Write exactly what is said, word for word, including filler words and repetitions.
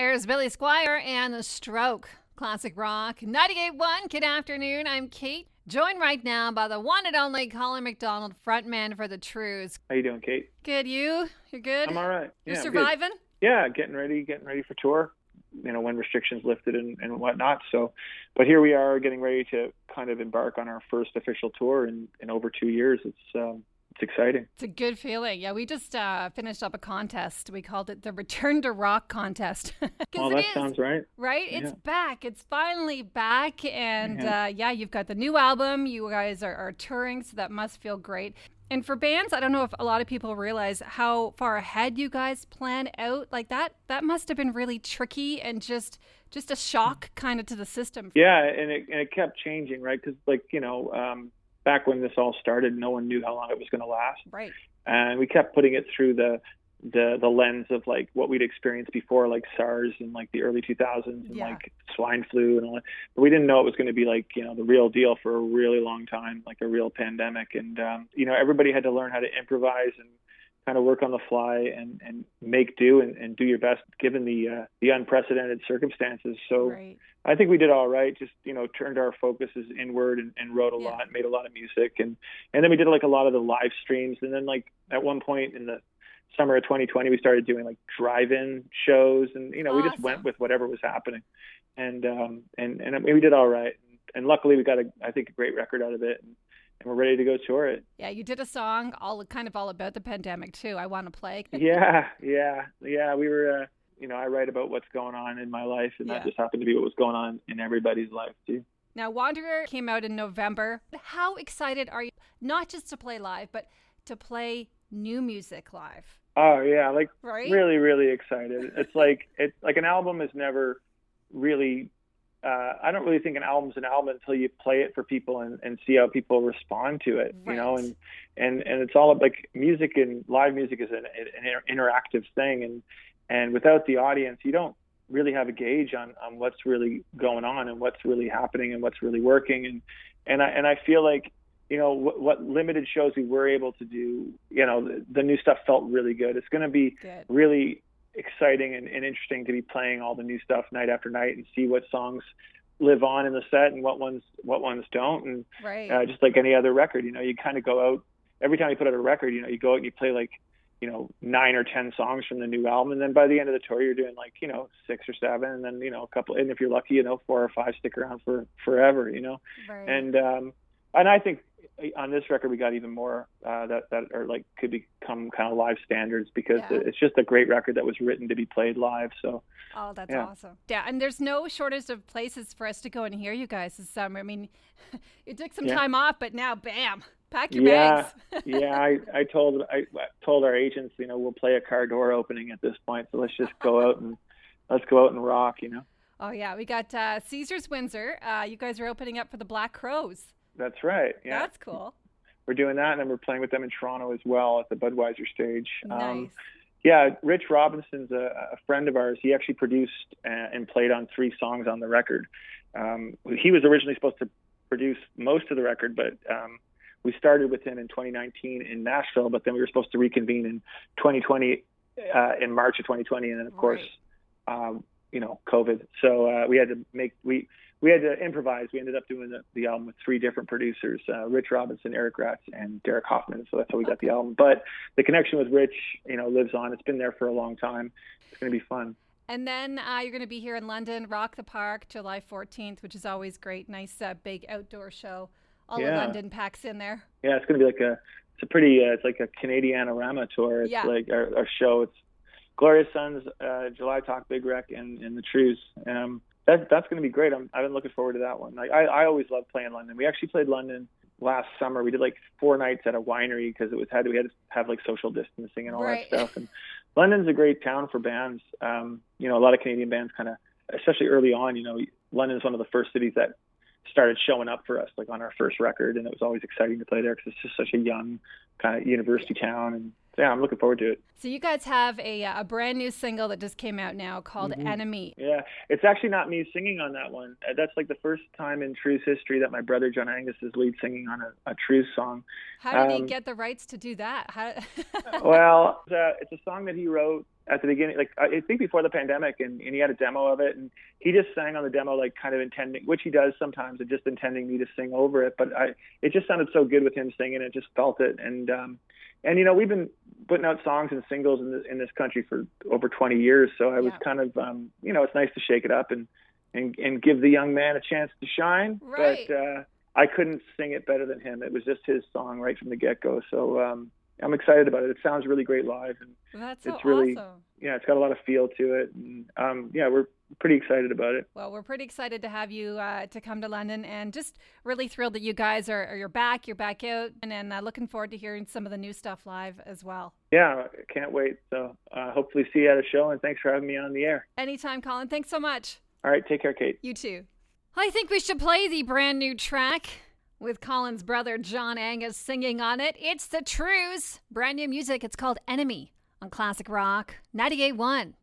There's Billy Squire and The Stroke. Classic Rock ninety-eight point one. Good afternoon. I'm Kate, joined right now by the one and only Colin McDonald, frontman for The Trews. How you doing, Kate? Good. You? You're good? I'm all right. Yeah, you're surviving? Good. Yeah, getting ready, getting ready for tour, you know, when restrictions lifted and, and whatnot. So, but here we are getting ready to kind of embark on our first official tour in, in over two years. It's, um, it's exciting. It's a good feeling. Yeah, we just uh, finished up a contest. We called it the Return to Rock contest. Oh, that is, sounds right. Right? Yeah. It's back. It's finally back. And yeah, uh, yeah you've got the new album. You guys are, are touring, so that must feel great. And for bands, I don't know if a lot of people realize how far ahead you guys plan out. Like that, that must have been really tricky and just just a shock kind of to the system. Yeah, and it, and it kept changing, right? Because, like, you know... Um, back when this all started, no one knew how long it was going to last. Right. And we kept putting it through the, the the lens of, like, what we'd experienced before, like SARS in, like, the early two thousands and, yeah. like, swine flu and all that. But we didn't know it was going to be, like, you know, the real deal for a really long time, like a real pandemic. And, um, you know, everybody had to learn how to improvise and kind of work on the fly and, and make do and, and do your best given the uh, the unprecedented circumstances. So right. I think we did all right. Just, you know, turned our focuses inward and, and wrote a yeah. lot, made a lot of music. And, and then we did, like, a lot of the live streams. And then, like, at one point in the summer of twenty twenty, we started doing, like, drive-in shows. And, you know, awesome. We just went with whatever was happening. And, um, and, and we did all right. And luckily we got, a, I think, a great record out of it. And, And we're ready to go tour it. Yeah, you did a song all kind of all about the pandemic too. I Want to Play. yeah, yeah, yeah. We were, uh, you know, I write about what's going on in my life, and yeah. that just happened to be what was going on in everybody's life too. Now, Wanderer came out in November. How excited are you? Not just to play live, but to play new music live. Oh yeah, like right? really, really excited. It's like it's like an album is never really. Uh, I don't really think an album's an album until you play it for people and, and see how people respond to it, right. you know, and, and, and it's all like music and live music is an, an inter- interactive thing. And, and without the audience, you don't really have a gauge on, on what's really going on and what's really happening and what's really working. And, and I, and I feel like, you know, what, what limited shows we were able to do, you know, the, the new stuff felt really good. It's going to be good. really exciting and, and interesting to be playing all the new stuff night after night and see what songs live on in the set and what ones what ones don't and right. uh, just like any other record, you know, you kind of go out every time you put out a record, you know, you go out and you play like, you know, nine or ten songs from the new album, and then by the end of the tour you're doing like, you know, six or seven, and then, you know, a couple, and if you're lucky, you know, four or five stick around for forever, you know, right. and um and I think on this record, we got even more uh, that that are like could become kind of live standards because yeah. it's just a great record that was written to be played live. So, oh, that's yeah. awesome! Yeah, and there's no shortage of places for us to go and hear you guys this summer. I mean, it took some yeah. time off, but now, bam, pack your yeah. bags. yeah, I, I told I, I told our agents, you know, we'll play a car door opening at this point, so let's just go out and let's go out and rock, you know. Oh yeah, we got uh, Caesars Windsor. Uh, you guys are opening up for the Black Crows. That's right. Yeah, that's cool. We're doing that, and then we're playing with them in Toronto as well at the Budweiser Stage. Nice. Um, yeah, Rich Robinson's a, a friend of ours. He actually produced and played on three songs on the record. Um, he was originally supposed to produce most of the record, but um, we started with him in twenty nineteen in Nashville, but then we were supposed to reconvene in twenty twenty, uh, in March of twenty twenty, and then, of right. course, um, you know, COVID. So uh, we had to make... we. We had to improvise. We ended up doing the, the album with three different producers, uh, Rich Robinson, Eric Ratz, and Derek Hoffman. So that's how we got okay. the album. But the connection with Rich, you know, lives on. It's been there for a long time. It's going to be fun. And then uh, you're going to be here in London, Rock the Park, July fourteenth, which is always great. Nice uh, big outdoor show. All yeah. of London packs in there. Yeah, it's going to be like a, it's a pretty, uh, it's like a Canadianorama tour. It's yeah. like our, our show. It's Glorious Suns, uh, July Talk, Big Wreck, and, and The Trews. Um, That, that's going to be great. I'm, I've been looking forward to that one. Like, I, I always love playing London. We actually played London last summer. We did like four nights at a winery because it was had we had to have like social distancing and all right. that stuff. And London's a great town for bands. Um, you know, a lot of Canadian bands kind of, especially early on. You know, London's one of the first cities that started showing up for us, like on our first record, and it was always exciting to play there because it's just such a young kind of university town. And yeah, I'm looking forward to it. So you guys have a a brand new single that just came out now called mm-hmm. Enemy. Yeah, it's actually not me singing on that one. That's like the first time in Trews history that my brother John Angus is lead singing on a, a Trews song. How did um, he get the rights to do that? How... well, uh, it's a song that he wrote at the beginning, like I think before the pandemic, and, and he had a demo of it, and he just sang on the demo, like kind of intending, which he does sometimes, and just intending me to sing over it. But I, it just sounded so good with him singing. It just felt it. And, um, and, you know, we've been putting out songs and singles in this, in this country for over twenty years. So I was yeah. kind of, um, you know, it's nice to shake it up and, and, and give the young man a chance to shine. Right. But, uh, I couldn't sing it better than him. It was just his song right from the get-go. So um, I'm excited about it. It sounds really great live. And That's so it's really, awesome. Yeah, it's got a lot of feel to it. And um, yeah, we're pretty excited about it. Well, we're pretty excited to have you uh, to come to London, and just really thrilled that you guys are, are you're back, you're back out, and, and uh, looking forward to hearing some of the new stuff live as well. Yeah, can't wait. So uh, hopefully see you at a show, and thanks for having me on the air. Anytime, Colin. Thanks so much. All right, take care, Kate. You too. I think we should play the brand new track with Colin's brother John Angus singing on it. It's The Trews, brand new music. It's called Enemy on Classic Rock ninety-eight point one.